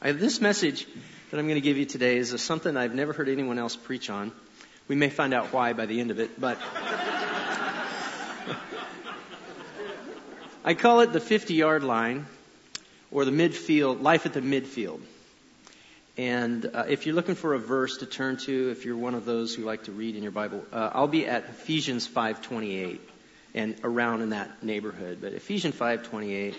This message that I'm going to give you today is something I've never heard anyone else preach on. We may find out why by the end of it, but I call it the 50-yard line or the midfield, life at the midfield. And if you're looking for a verse to turn to, if you're one of those who like to read in your Bible, I'll be at Ephesians 5:28 and around in that neighborhood. But Ephesians 5:28,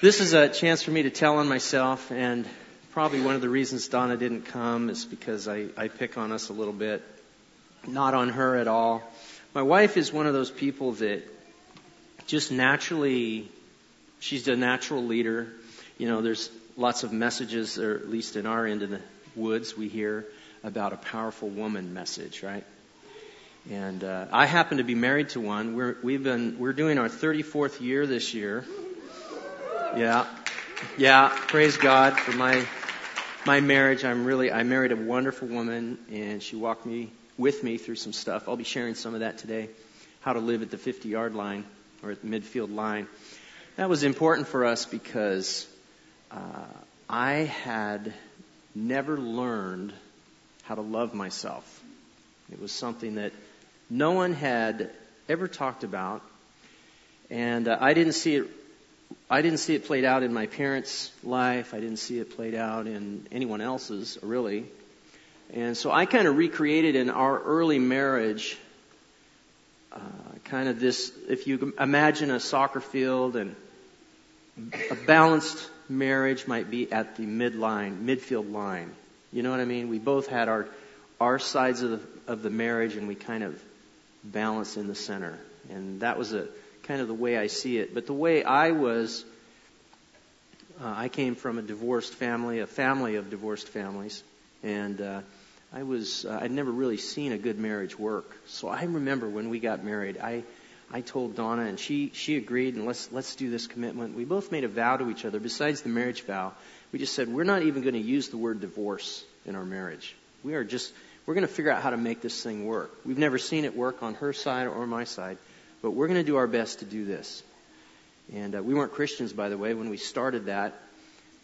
this is a chance for me to tell on myself, and probably one of the reasons Donna didn't come is because I pick on us a little bit, not on her at all. My wife is one of those people that just naturally, she's a natural leader. You know, there's lots of messages, or at least in our end of the woods, we hear about a powerful woman message, right? And I happen to be married to one. We're doing our 34th year this year. Yeah. Praise God for my marriage. I married a wonderful woman, and she walked with me through some stuff. I'll be sharing some of that today, how to live at the 50-yard line or at the midfield line. That was important for us because I had never learned how to love myself. It was something that no one had ever talked about, and I didn't see it played out in my parents' life. I didn't see it played out in anyone else's, really. And so I kind of recreated in our early marriage kind of this, if you imagine a soccer field, and a balanced marriage might be at the midfield line. You know what I mean? We both had our sides of the marriage, and we kind of balanced in the center. And that was kind of the way I see it. But the way I was, I came from a family of divorced families, and I'd never really seen a good marriage work. So I remember when we got married, I told Donna, and she agreed, and let's do this commitment. We both made a vow to each other. Besides the marriage vow, we just said, we're not even going to use the word divorce in our marriage. We're going to figure out how to make this thing work. We've never seen it work on her side or my side, but we're going to do our best to do this. And we weren't Christians, by the way, when we started that.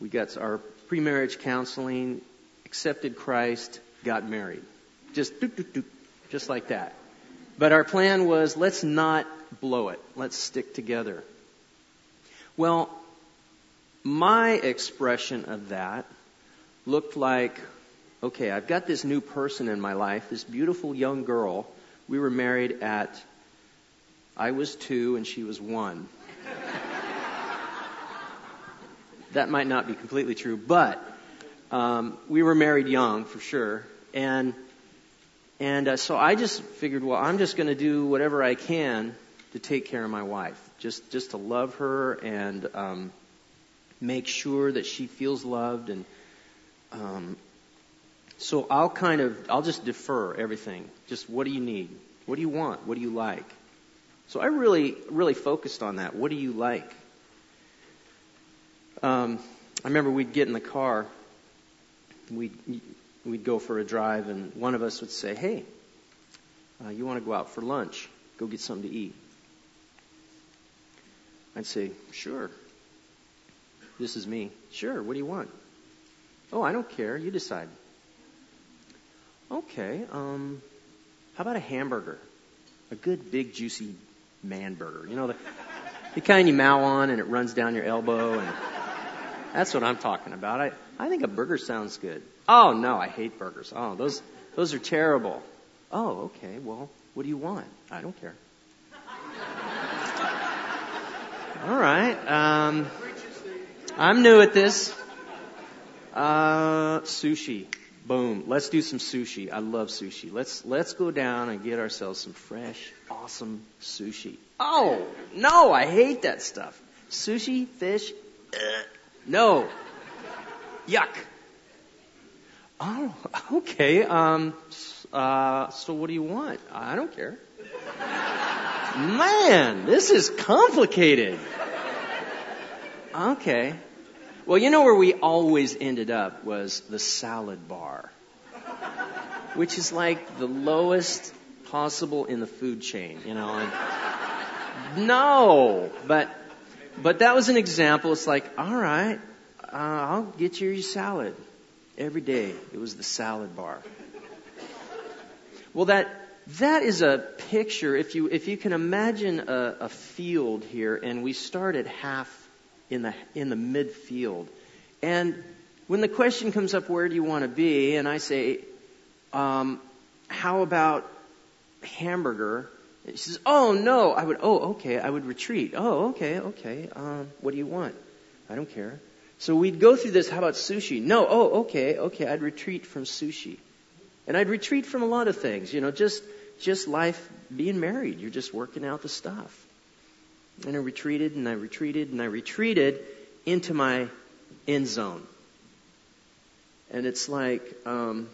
We got our pre-marriage counseling, accepted Christ, got married. Just doop, doop, doop, just like that. But our plan was, let's not blow it. Let's stick together. Well, my expression of that looked like, okay, I've got this new person in my life, this beautiful young girl. We were married at, I was 2 and she was 1. That might not be completely true, but we were married young for sure. And so I just figured, well, I'm just going to do whatever I can to take care of my wife, just to love her and make sure that she feels loved. And so I'll just defer everything. Just, what do you need? What do you want? What do you like? So I really, really focused on that. What do you like? I remember we'd get in the car. We'd go for a drive, and one of us would say, hey, you want to go out for lunch? Go get something to eat. I'd say, sure. This is me. Sure, what do you want? Oh, I don't care. You decide. Okay, how about a hamburger? A good, big, juicy man burger. You know, the kind you mow on and it runs down your elbow. And that's what I'm talking about. I think a burger sounds good. Oh, no, I hate burgers. Oh, those are terrible. Oh, okay, well, what do you want? I don't care. All right. I'm new at this. Sushi. Boom. Let's do some sushi. I love sushi. Let's go down and get ourselves some fresh, awesome sushi. Oh, no, I hate that stuff. Sushi, fish, no. Yuck. Oh, okay. So what do you want? I don't care. Man, this is complicated. Okay. Well, you know where we always ended up was the salad bar, which is like the lowest possible in the food chain, you know. And no, but that was an example. It's like, all right, I'll get you your salad. Every day, it was the salad bar. Well, that is a picture. If you can imagine a field here, and we start at half in the midfield, and when the question comes up, where do you want to be? And I say, how about hamburger? And she says, oh no, I would retreat. Oh, okay. What do you want? I don't care. So we'd go through this. How about sushi? No. Oh, okay. I'd retreat from sushi. And I'd retreat from a lot of things, just life, being married. You're just working out the stuff. And I retreated and I retreated and I retreated into my end zone. And it's like, in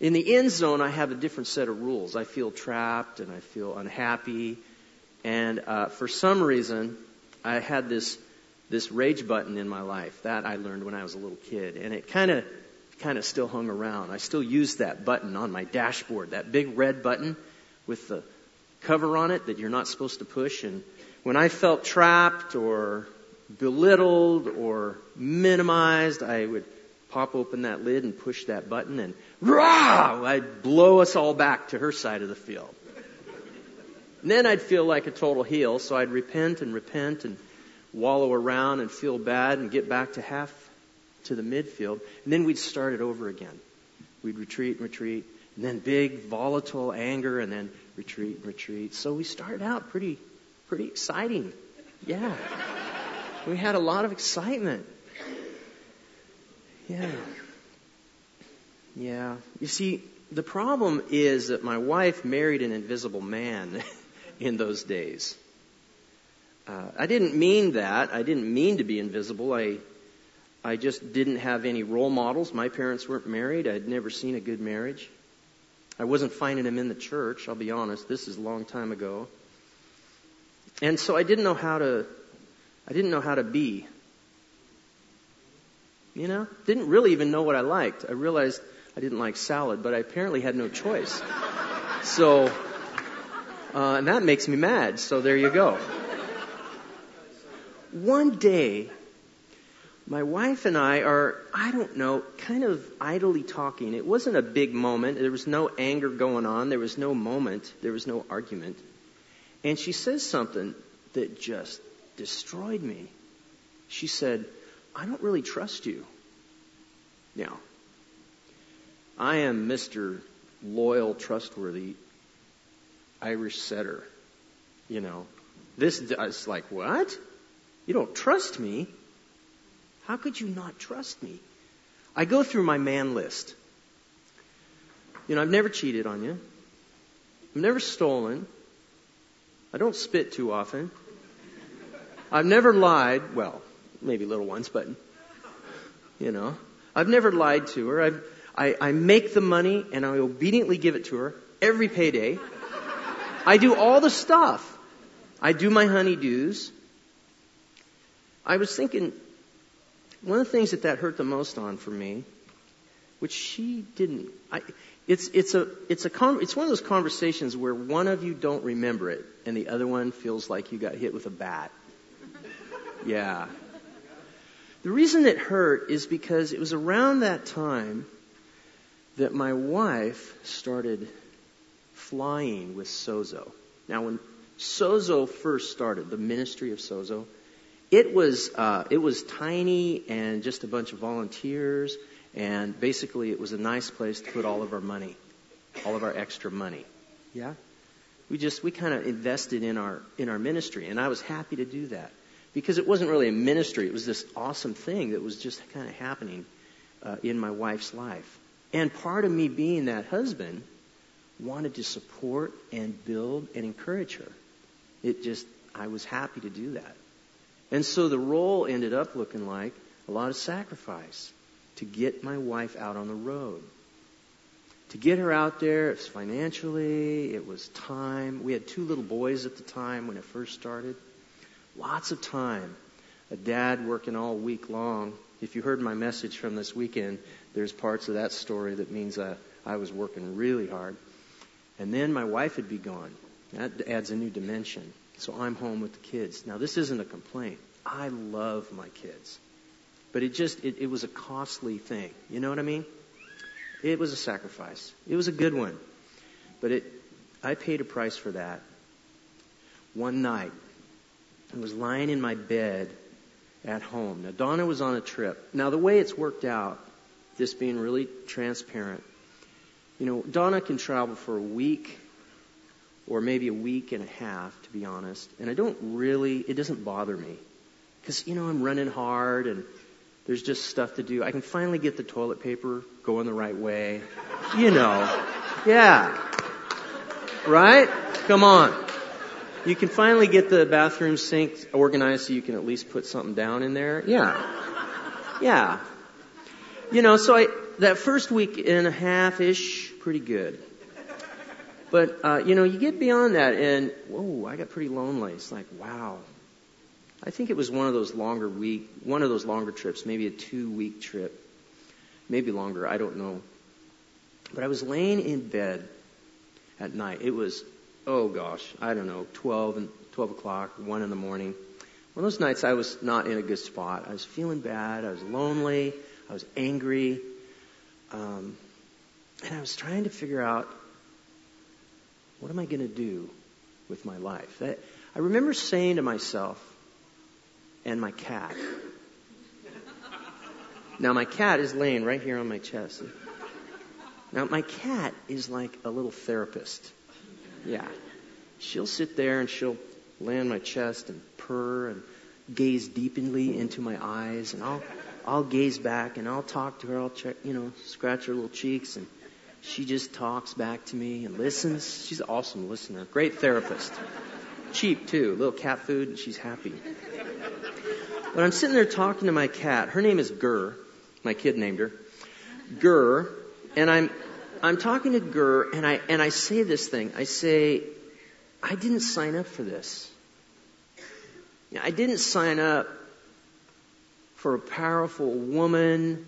the end zone, I have a different set of rules. I feel trapped and I feel unhappy. And for some reason, I had this rage button in my life that I learned when I was a little kid, and it kind of still hung around. I still used that button on my dashboard, that big red button with the cover on it that you're not supposed to push. And when I felt trapped or belittled or minimized, I would pop open that lid and push that button, and rah! I'd blow us all back to her side of the field. And then I'd feel like a total heel, so I'd repent and wallow around and feel bad and get back to half to the midfield. And then we'd start it over again. We'd retreat, and then big volatile anger, and then retreat. So we started out pretty exciting. Yeah. We had a lot of excitement. Yeah. You see, the problem is that my wife married an invisible man in those days. I didn't mean that. I didn't mean to be invisible. I just didn't have any role models. My parents weren't married. I'd never seen a good marriage. I wasn't finding them in the church, I'll be honest. This is a long time ago. And so I didn't know how to be. Didn't really even know what I liked. I realized I didn't like salad, but I apparently had no choice. So, and that makes me mad. So there you go. One day, my wife and I are, kind of idly talking. It wasn't a big moment. There was no anger going on. There was no moment. There was no argument. And she says something that just destroyed me. She said, I don't really trust you. Now, I am Mr. Loyal, Trustworthy, Irish setter. It's like, what? You don't trust me? How could you not trust me? I go through my man list. I've never cheated on you. I've never stolen. I don't spit too often. I've never lied. Well, maybe little ones, but, I've never lied to her. I make the money and I obediently give it to her every payday. I do all the stuff. I do my honeydews. I was thinking, one of the things that hurt the most on for me, which she didn't. It's one of those conversations where one of you don't remember it, and the other one feels like you got hit with a bat. Yeah. The reason it hurt is because it was around that time that my wife started flying with Sozo. Now, when Sozo first started, the ministry of Sozo, it was tiny and just a bunch of volunteers, and basically it was a nice place to put all of our money, all of our extra money. Yeah, we kind of invested in our ministry, and I was happy to do that because it wasn't really a ministry; it was this awesome thing that was just kind of happening in my wife's life. And part of me being that husband wanted to support and build and encourage her. I was happy to do that. And so the role ended up looking like a lot of sacrifice to get my wife out on the road. To get her out there, it was financially, it was time. We had 2 little boys at the time when it first started. Lots of time. A dad working all week long. If you heard my message from this weekend, there's parts of that story that means I was working really hard. And then my wife would be gone. That adds a new dimension. So I'm home with the kids. Now, this isn't a complaint. I love my kids. But it was a costly thing. You know what I mean? It was a sacrifice. It was a good one. But I paid a price for that. One night, I was lying in my bed at home. Now, Donna was on a trip. Now, the way it's worked out, this being really transparent, you know, Donna can travel for a week or maybe a week and a half, to be honest. And it doesn't bother me. Because, you know, I'm running hard and there's just stuff to do. I can finally get the toilet paper going the right way. You know. Yeah. Right? Come on. You can finally get the bathroom sink organized so you can at least put something down in there. Yeah. Yeah. You know, so that first week and a half-ish, pretty good. But, you know, you get beyond that and, whoa, I got pretty lonely. It's like, wow. I think it was one of those longer trips, maybe a 2-week trip, maybe longer, I don't know. But I was laying in bed at night. It was, oh gosh, I don't know, 12 o'clock, 1 in the morning. One of those nights I was not in a good spot. I was feeling bad. I was lonely. I was angry. And I was trying to figure out, what am I going to do with my life? I remember saying to myself, and my cat. Now my cat is laying right here on my chest. Now my cat is like a little therapist. Yeah. She'll sit there and she'll lay on my chest and purr and gaze deeply into my eyes, and I'll gaze back and I'll talk to her, I'll check, you know, scratch her little cheeks, and she just talks back to me and listens. She's an awesome listener, great therapist. Cheap too, little cat food, and she's happy. But I'm sitting there talking to my cat. Her name is Gur. My kid named her Gur, and I'm talking to Gur, and I say this thing. I say, I didn't sign up for this. I didn't sign up for a powerful woman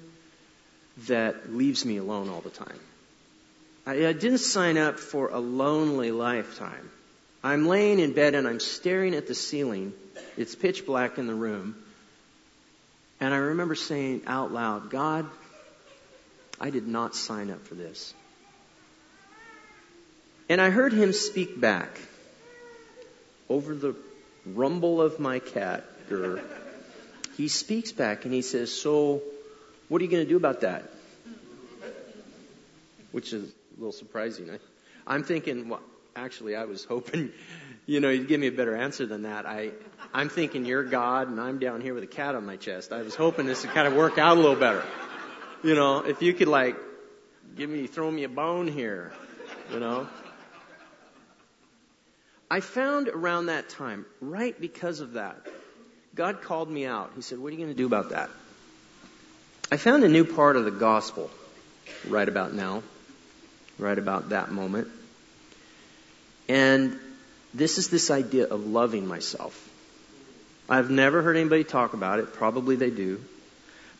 that leaves me alone all the time. I didn't sign up for a lonely lifetime. I'm laying in bed and I'm staring at the ceiling. It's pitch black in the room. And I remember saying out loud, God, I did not sign up for this. And I heard him speak back over the rumble of my cat, Gur. He speaks back and he says, so what are you going to do about that? Which is a little surprising. I'm thinking, well, actually, I was hoping, you know, you'd give me a better answer than that. I'm thinking you're God and I'm down here with a cat on my chest. I was hoping this would kind of work out a little better. You know, if you could like throw me a bone here, you know. I found around that time, right because of that, God called me out. He said, what are you going to do about that? I found a new part of the gospel right about now, right about that moment. And this is this idea of loving myself. I've never heard anybody talk about it. Probably they do.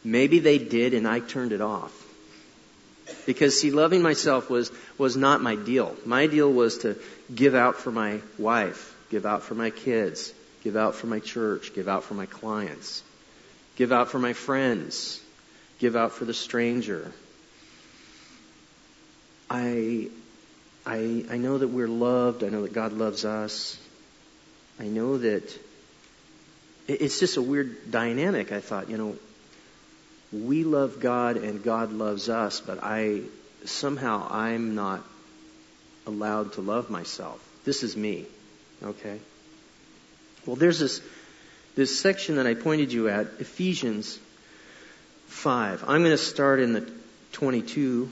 Maybe they did and I turned it off. Because, see, loving myself was not my deal. My deal was to give out for my wife, give out for my kids, give out for my church, give out for my clients, give out for my friends, give out for the stranger. I know that we're loved. I know that God loves us. I know that it's just a weird dynamic. I thought, you know, we love God and God loves us, but I'm not allowed to love myself. This is me. Okay? Well, there's this section that I pointed you at, Ephesians 5. I'm going to start in the 22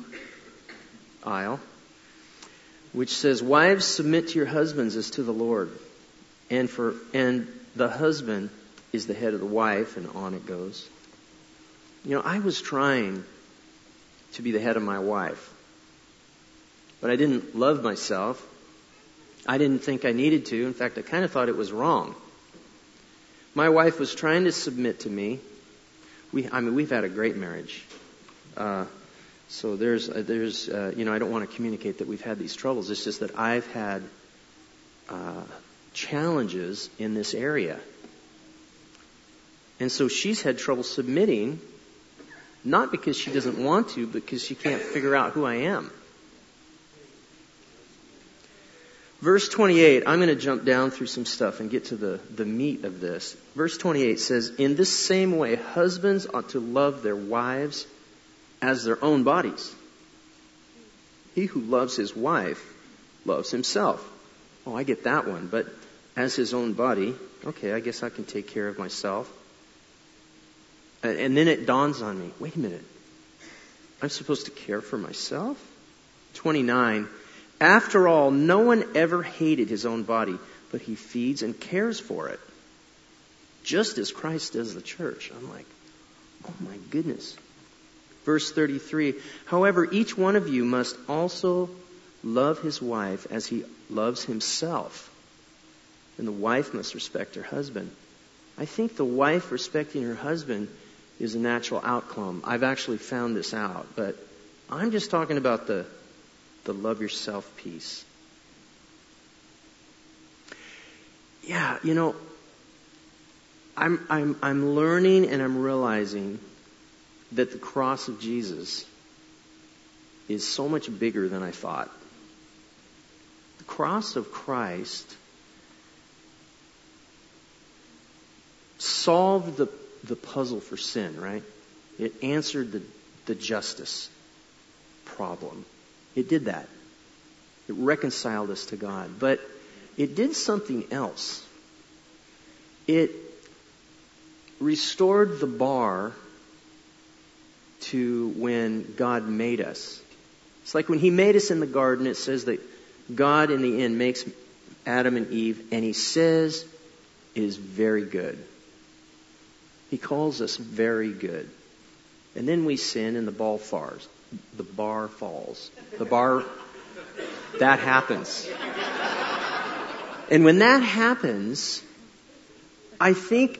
aisle, which says, wives, submit to your husbands as to the Lord. And the husband is the head of the wife, and on it goes. You know, I was trying to be the head of my wife, but I didn't love myself. I didn't think I needed to. In fact, I kind of thought it was wrong. My wife was trying to submit to me. We've had a great marriage. So there's you know, I don't want to communicate that we've had these troubles. It's just that I've had challenges in this area. And so she's had trouble submitting, not because she doesn't want to, but because she can't figure out who I am. Verse 28, I'm going to jump down through some stuff and get to the meat of this. Verse 28 says, in this same way, husbands ought to love their wives as their own bodies. He who loves his wife loves himself. Oh, I get that one, but as his own body, okay, I guess I can take care of myself. And then it dawns on me, wait a minute, I'm supposed to care for myself? 29, after all, no one ever hated his own body, but he feeds and cares for it, just as Christ does the church. I'm like, oh my goodness. Verse 33, however, each one of you must also love his wife as he loves himself, and the wife must respect her husband. I think the wife respecting her husband is a natural outcome. I've actually found this out, but I'm just talking about the love yourself piece. Yeah, you know, I'm learning and I'm realizing that the cross of Jesus is so much bigger than I thought. The cross of Christ solved the puzzle for sin, right? It answered the justice problem. It did that. It reconciled us to God. But it did something else. It restored the bar to when God made us. It's like when he made us in the garden, it says that God in the end makes Adam and Eve, and he says it is very good. He calls us very good. And then we sin and the bar falls. That happens. And when that happens, I think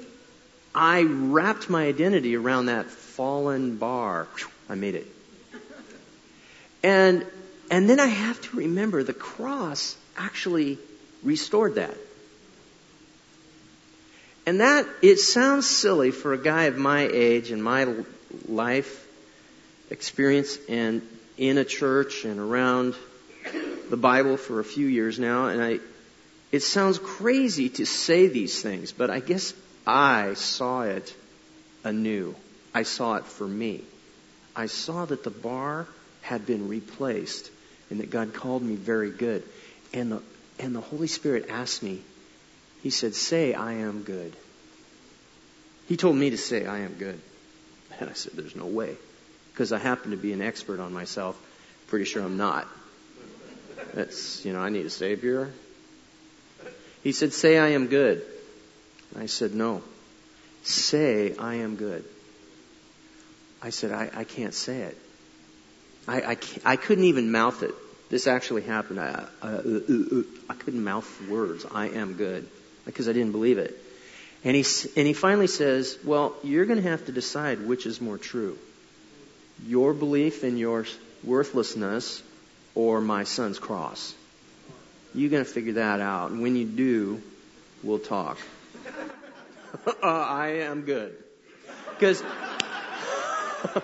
I wrapped my identity around that fallen bar. I made it. And then I have to remember the cross actually restored that. And that, it sounds silly for a guy of my age and my life experience and in a church and around the Bible for a few years now. And it sounds crazy to say these things, but I guess I saw it anew. I saw it for me. I saw that the bar had been replaced and that God called me very good. And the Holy Spirit asked me, he said, say, I am good. He told me to say, I am good. And I said, there's no way. Because I happen to be an expert on myself. Pretty sure I'm not. That's, you know, I need a savior. He said, say, I am good. And I said, no. Say, I am good. I said, I can't say it. I couldn't even mouth it. This actually happened. I couldn't mouth words. I am good. Because I didn't believe it. And he finally says, well, you're going to have to decide which is more true. Your belief in your worthlessness or my son's cross. You're going to figure that out. And when you do, we'll talk. I am good. Because I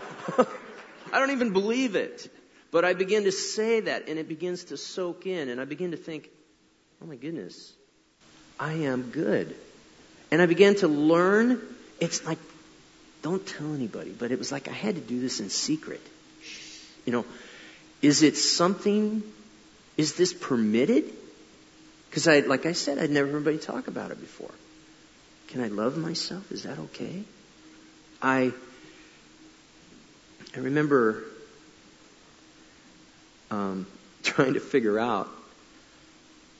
don't even believe it. But I begin to say that, and it begins to soak in, and I begin to think, oh my goodness, I am good. And I began to learn, it's like, don't tell anybody, but it was like I had to do this in secret. You know, is this permitted? Because like I said, I'd never heard anybody talk about it before. Can I love myself? Is that okay? I remember trying to figure out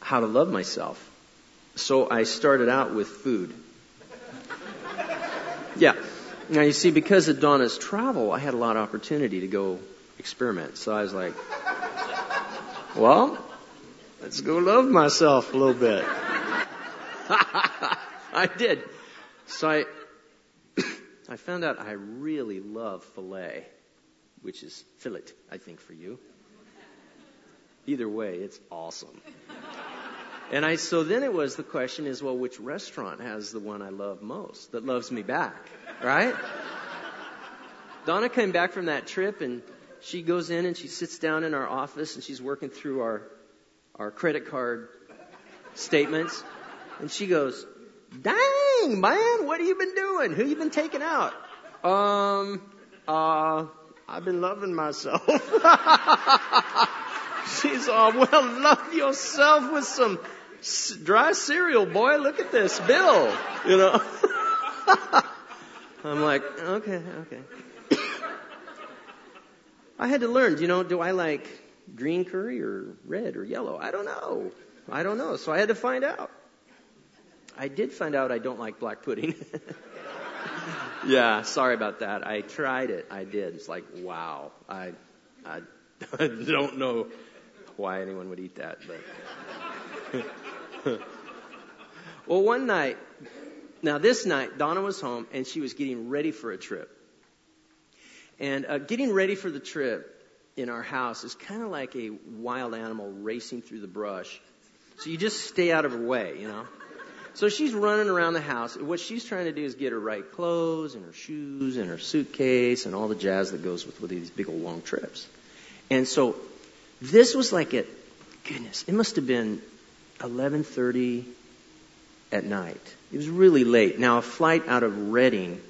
how to love myself. So I started out with food. Yeah. Now you see, because of Donna's travel, I had a lot of opportunity to go experiment. So I was like, well, let's go love myself a little bit. I did. So I found out I really love filet, which is fillet, I think, for you. Either way, it's awesome. And I, so then it was, the question is, well, which restaurant has the one I love most that loves me back, right? Donna came back from that trip, and she goes in and she sits down in our office, and she's working through our credit card statements. And she goes, dang, man, what have you been doing? Who you been taking out? I've been loving myself. She's all, well, love yourself with some dry cereal, boy. Look at this bill, you know. I'm like, okay. I had to learn, you know, do I like green curry or red or yellow? I don't know. So I had to find out. I did find out I don't like black pudding. Yeah, sorry about that. I tried it. I did. It's like, wow. I don't know why anyone would eat that, but. Well, this night, Donna was home, and she was getting ready for a trip. And getting ready for the trip in our house is kind of like a wild animal racing through the brush. So you just stay out of her way, you know. So she's running around the house. What she's trying to do is get her right clothes and her shoes and her suitcase and all the jazz that goes with these big old long trips. And so this was like at, goodness, it must have been 11:30 at night. It was really late. Now, a flight out of Reading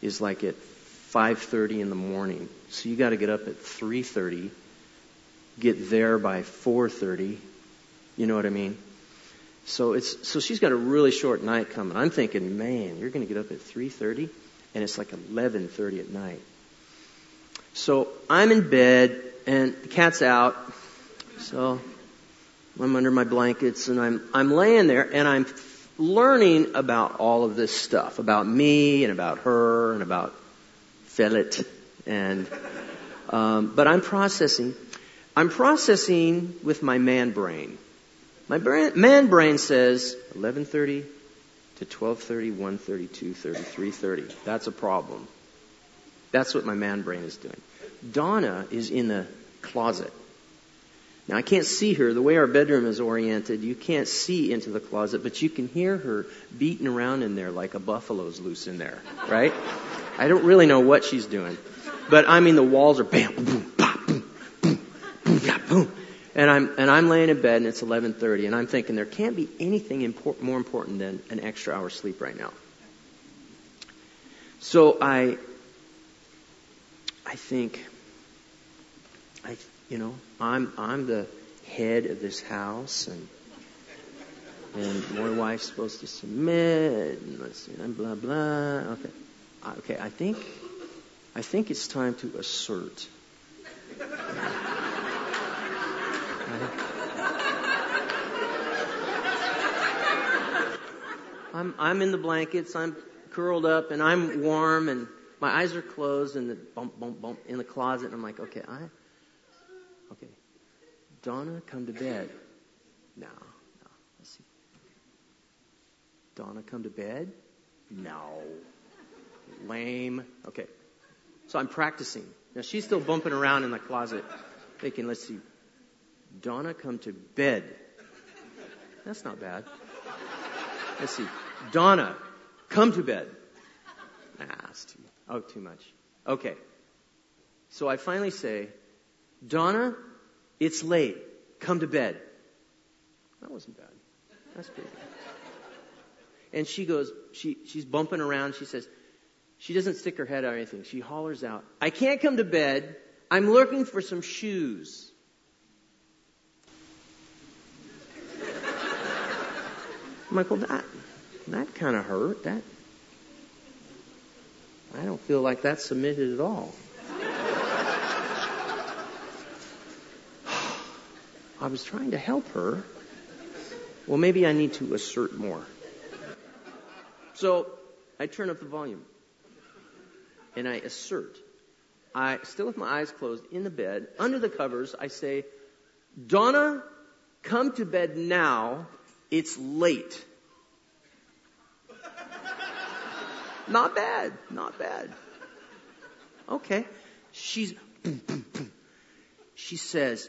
is like at 5:30 in the morning. So you got to get up at 3:30, get there by 4:30. You know what I mean? So she's got a really short night coming. I'm thinking, man, you're going to get up at 3:30, and it's like 11:30 at night. So I'm in bed, and the cat's out. So I'm under my blankets, and I'm laying there, and I'm learning about all of this stuff, about me and about her and about Fellet, and but I'm processing. I'm processing with my man brain. My man brain says 11:30 to 12:30, 1:30, 2:30, 3:30. That's a problem. That's what my man brain is doing. Donna is in the closet. Now, I can't see her. The way our bedroom is oriented, you can't see into the closet, but you can hear her beating around in there like a buffalo's loose in there, right? I don't really know what she's doing. But, I mean, the walls are bam, boom, pop, boom, boom, boom, yeah, boom. And I'm laying in bed, and it's 11:30, and I'm thinking there can't be anything more important than an extra hour's sleep right now. So I think I'm the head of this house, and my wife's supposed to submit, and let's see, and blah blah. Okay. I think it's time to assert. I'm in the blankets, I'm curled up, and I'm warm, and my eyes are closed, and the bump, bump, bump in the closet, and I'm like, okay, Donna, come to bed. No, let's see. Donna, come to bed? No. Lame. Okay. So I'm practicing. Now, she's still bumping around in the closet, thinking, let's see. Donna, come to bed. That's not bad. Let's see. Donna, come to bed. Nah, it's too much. Okay. So I finally say, Donna, it's late. Come to bed. That wasn't bad. That's pretty good. And she goes, she's bumping around. She says, she doesn't stick her head out or anything. She hollers out, I can't come to bed. I'm looking for some shoes. Michael, that kind of hurt. That I don't feel like that's submitted at all. I was trying to help her. Well, maybe I need to assert more. So I turn up the volume and I assert. I still with my eyes closed in the bed, under the covers, I say, Donna, come to bed now. It's late. Not bad. Okay. She says,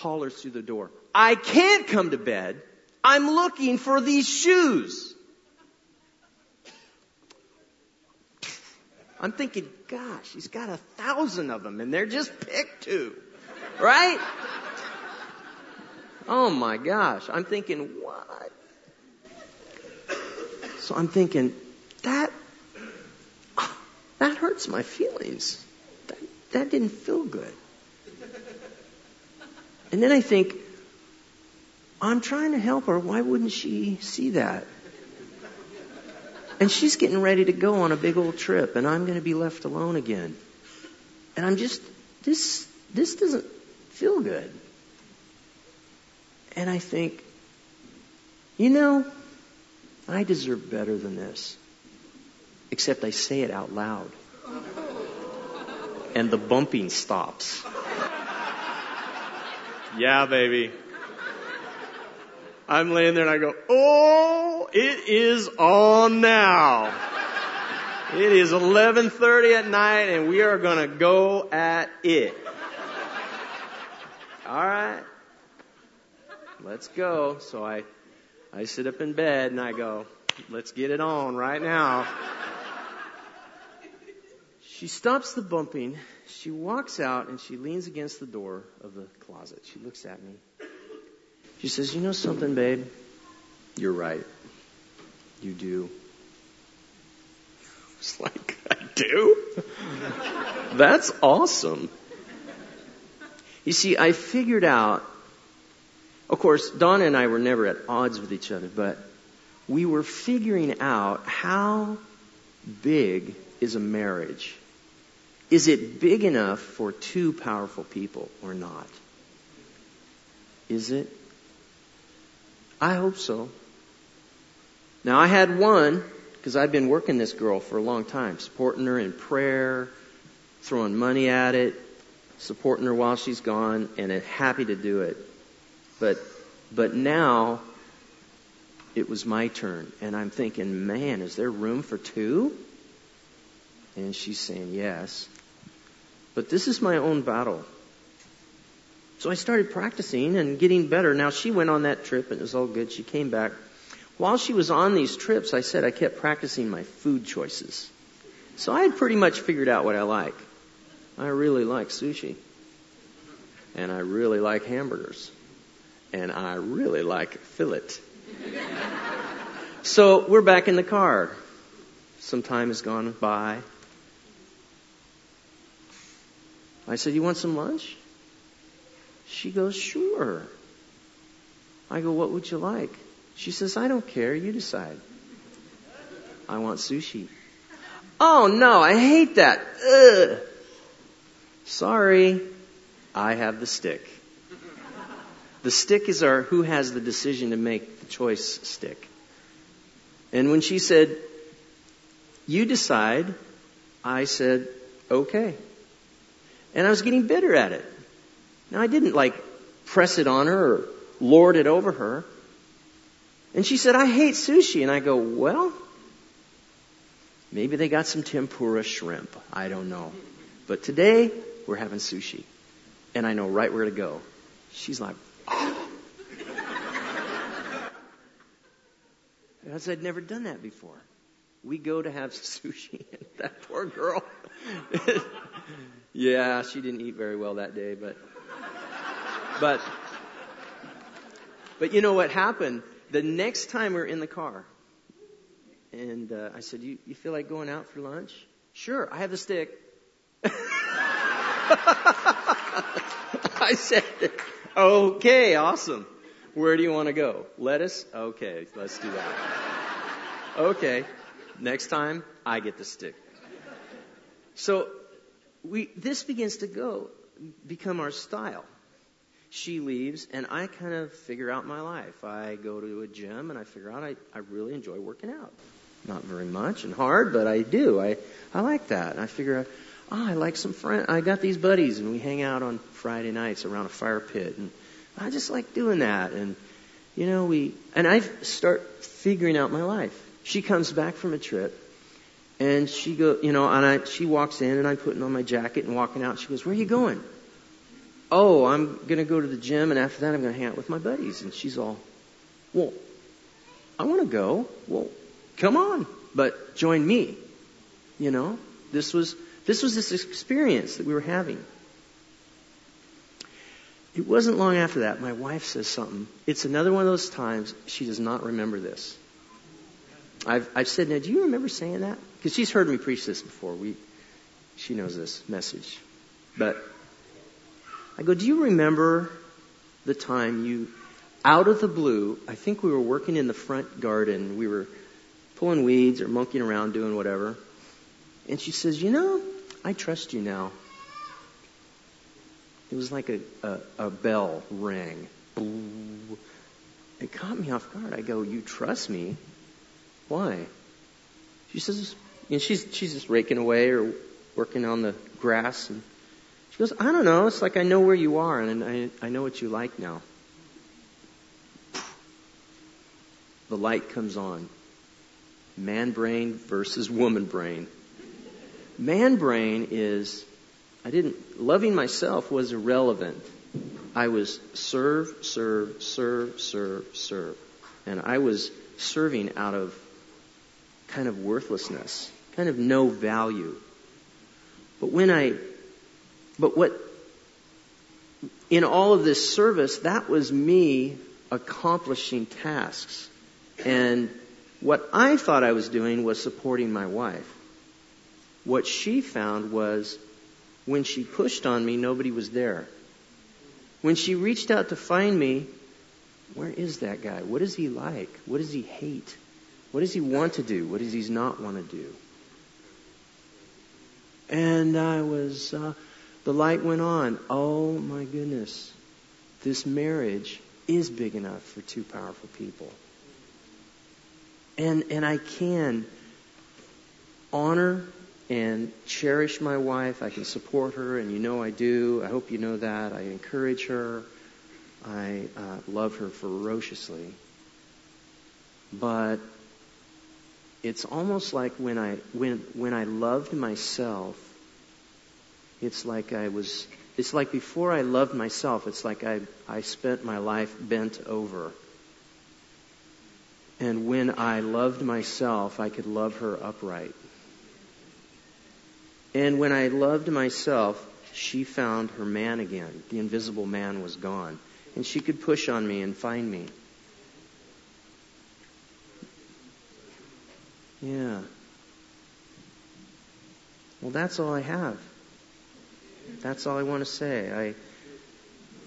hollers through the door, "I can't come to bed. I'm looking for these shoes." I'm thinking, gosh, he's got 1,000 of them and they're just picked two, right? Oh my gosh. I'm thinking, what? So I'm thinking, that hurts my feelings. That didn't feel good. And then I think, I'm trying to help her. Why wouldn't she see that? And she's getting ready to go on a big old trip, and I'm going to be left alone again. And I'm just, this doesn't feel good. And I think, I deserve better than this. Except I say it out loud. And the bumping stops. Yeah, baby. I'm laying there and I go, oh, it is on now. It is 11:30 at night and we are going to go at it. All right. Let's go. So I sit up in bed and I go, let's get it on right now. She stops the bumping. She walks out and she leans against the door of the closet. She looks at me. She says, "You know something, babe? You're right. You do." I was like, "I do? That's awesome." You see, I figured out, of course, Donna and I were never at odds with each other, but we were figuring out how big is a marriage. Is it big enough for two powerful people or not? Is it? I hope so. Now, I had one, because I've been working this girl for a long time, supporting her in prayer, throwing money at it, supporting her while she's gone, and happy to do it. But now, it was my turn, and I'm thinking, man, is there room for two? And she's saying yes. But this is my own battle. So I started practicing and getting better. Now, she went on that trip, and it was all good. She came back. While she was on these trips, I said I kept practicing my food choices. So I had pretty much figured out what I like. I really like sushi. And I really like hamburgers. And I really like fillet. So we're back in the car. Some time has gone by. I said, "You want some lunch?" She goes, "Sure." I go, "What would you like?" She says, "I don't care. You decide." I want sushi. Oh, no, I hate that. Ugh. Sorry, I have the stick. The stick is our who has the decision to make the choice stick. And when she said, "You decide," I said, "Okay." And I was getting bitter at it. Now, I didn't press it on her or lord it over her. And she said, "I hate sushi." And I go, well, maybe they got some tempura shrimp. I don't know. But today, we're having sushi. And I know right where to go. She's like, oh. Because I'd never done that before. We go to have sushi. And that poor girl. Yeah, she didn't eat very well that day, But you know what happened? The next time we were in the car, and I said, you feel like going out for lunch? Sure, I have the stick. I said, okay, awesome. Where do you want to go? Lettuce? Okay, let's do that. Okay, next time, I get the stick. So this begins to become our style. She leaves, and I kind of figure out my life. I go to a gym, and I figure out I really enjoy working out. Not very much and hard, but I do. I like that. And I figure out, I like some friends. I got these buddies, and we hang out on Friday nights around a fire pit. And I just like doing that. And, I start figuring out my life. She comes back from a trip, and she goes, and she walks in, and I'm putting on my jacket and walking out. And she goes, "Where are you going?" oh, I'm going to go to the gym, and after that I'm going to hang out with my buddies. And she's all, well, I want to go. Well, come on, but join me. You know, this was this experience that we were having. It wasn't long after that, my wife says something. It's another one of those times she does not remember this. I've said, now, do you remember saying that? Because she's heard me preach this before. She knows this message. But I go, do you remember the time you, out of the blue, I think we were working in the front garden. We were pulling weeds or monkeying around doing whatever. And she says, you know, I trust you now. It was like a bell rang. It caught me off guard. I go, you trust me? Why? She says, and she's just raking away or working on the grass. And she goes, I don't know. It's like I know where you are, and I know what you like now. The light comes on. Man brain versus woman brain. Man brain is, loving myself was irrelevant. I was serve. And I was serving out of kind of worthlessness, kind of no value. But in all of this service, that was me accomplishing tasks. And what I thought I was doing was supporting my wife. What she found was when she pushed on me, nobody was there. When she reached out to find me, where is that guy? What is he like? What does he hate? What does he want to do? What does he not want to do? And I was, the light went on. Oh my goodness. This marriage is big enough for two powerful people. And I can honor and cherish my wife. I can support her, and you know I do. I hope you know that. I encourage her. I love her ferociously. But it's almost like when I loved myself, it's like before I loved myself, it's like I spent my life bent over. And when I loved myself, I could love her upright. And when I loved myself, she found her man again. The invisible man was gone. And she could push on me and find me. Yeah. Well, that's all I have. That's all I want to say.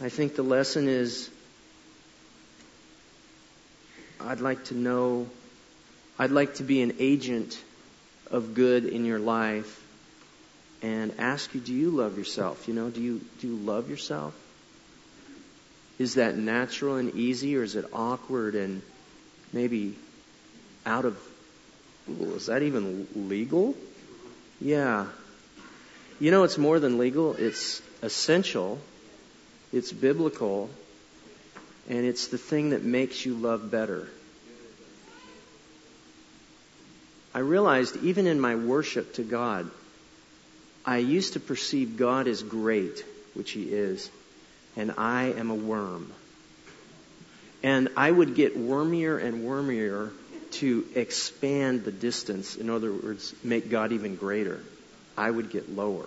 I think the lesson is, I'd like to be an agent of good in your life and ask you, do you love yourself? You know, do you love yourself? Is that natural and easy, or is it awkward and maybe out of, is that even legal? Yeah. You know, it's more than legal. It's essential. It's biblical. And it's the thing that makes you love better. I realized even in my worship to God, I used to perceive God as great, which He is, and I am a worm. And I would get wormier and wormier to expand the distance. In other words, make God even greater. I would get lower.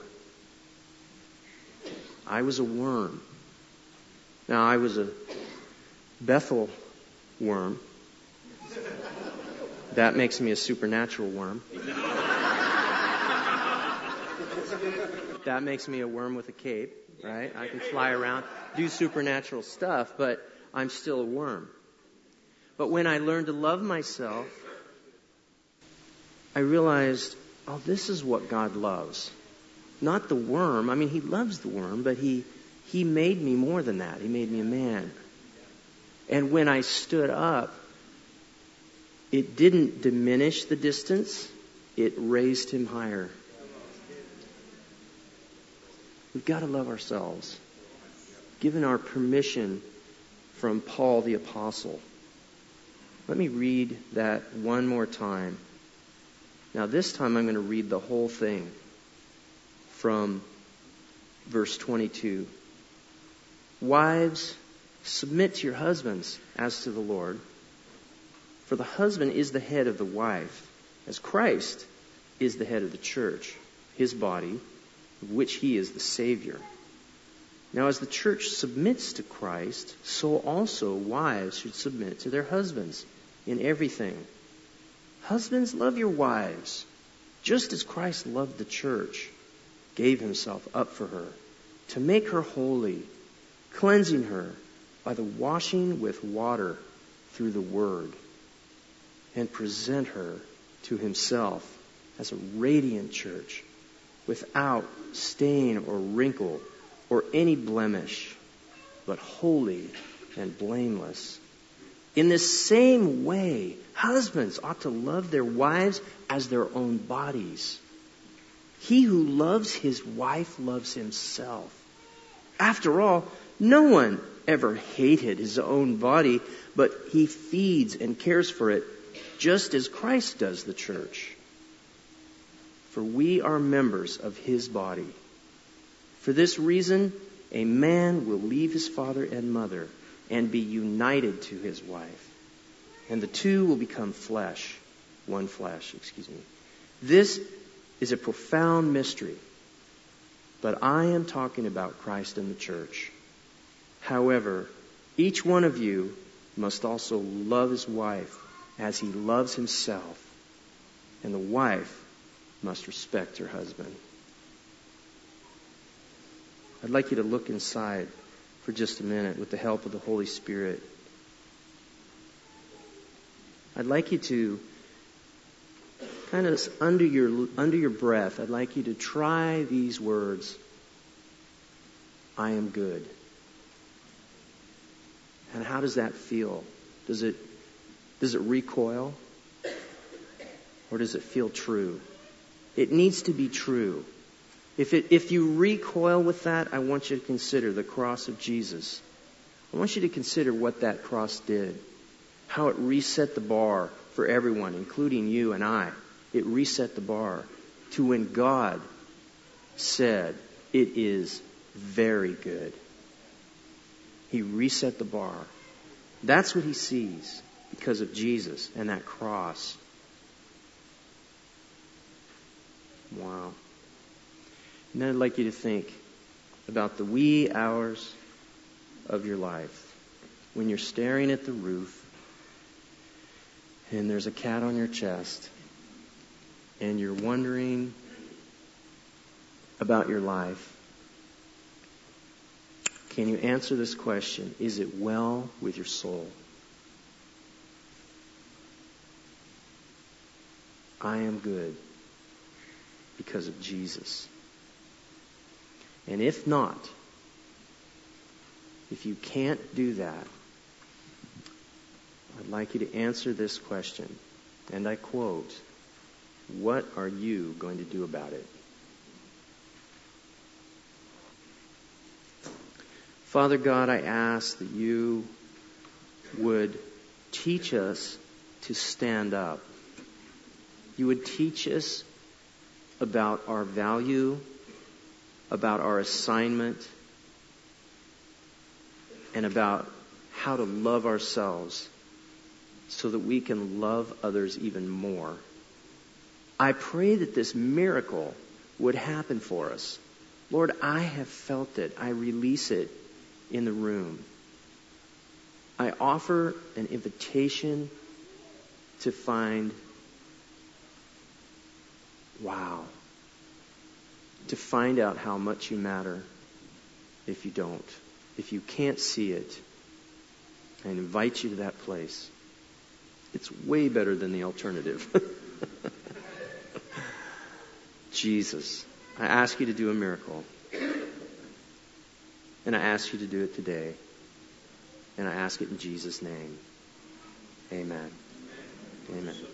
I was a worm. Now, I was a Bethel worm. That makes me a supernatural worm. That makes me a worm with a cape, right? I can fly around, do supernatural stuff, but I'm still a worm. But when I learned to love myself, I realized, oh, this is what God loves. Not the worm. I mean, He loves the worm, but He made me more than that. He made me a man. And when I stood up, it didn't diminish the distance. It raised Him higher. We've got to love ourselves, given our permission from Paul the Apostle. Let me read that one more time. Now this time I'm going to read the whole thing from verse 22. Wives, submit to your husbands as to the Lord. For the husband is the head of the wife, as Christ is the head of the church, his body, of which he is the Savior. Now, as the church submits to Christ, so also wives should submit to their husbands in everything. Husbands, love your wives, just as Christ loved the church, gave himself up for her, to make her holy, cleansing her by the washing with water through the word, and present her to himself as a radiant church, without stain or wrinkle or any blemish, but holy and blameless. In the same way, husbands ought to love their wives as their own bodies. He who loves his wife loves himself. After all, no one ever hated his own body, but he feeds and cares for it, just as Christ does the church. For we are members of his body. For this reason, a man will leave his father and mother and be united to his wife, and the two will become one flesh. This is a profound mystery, but I am talking about Christ and the church. However, each one of you must also love his wife as he loves himself, and the wife must respect her husband. I'd like you to look inside for just a minute with the help of the Holy Spirit. I'd like you to, kind of under your breath, I'd like you to try these words: I am good. And how does that feel? Does it recoil? Or does it feel true? It needs to be true. If you recoil with that, I want you to consider the cross of Jesus. I want you to consider what that cross did, how it reset the bar for everyone, including you and I. It reset the bar to when God said, it is very good. He reset the bar. That's what he sees because of Jesus and that cross. Wow. And then I'd like you to think about the wee hours of your life when you're staring at the roof and there's a cat on your chest and you're wondering about your life. Can you answer this question? Is it well with your soul? I am good because of Jesus. And if not, if you can't do that, I'd like you to answer this question, and I quote, what are you going to do about it? Father God, I ask that you would teach us to stand up. You would teach us about our value, about our assignment, and about how to love ourselves so that we can love others even more. I pray that this miracle would happen for us. Lord, I have felt it. I release it in the room. I offer an invitation to find wow, to find out how much you matter if you don't, if you can't see it. I invite you to that place. It's way better than the alternative. Jesus, I ask you to do a miracle. And I ask you to do it today. And I ask it in Jesus' name. Amen. Amen.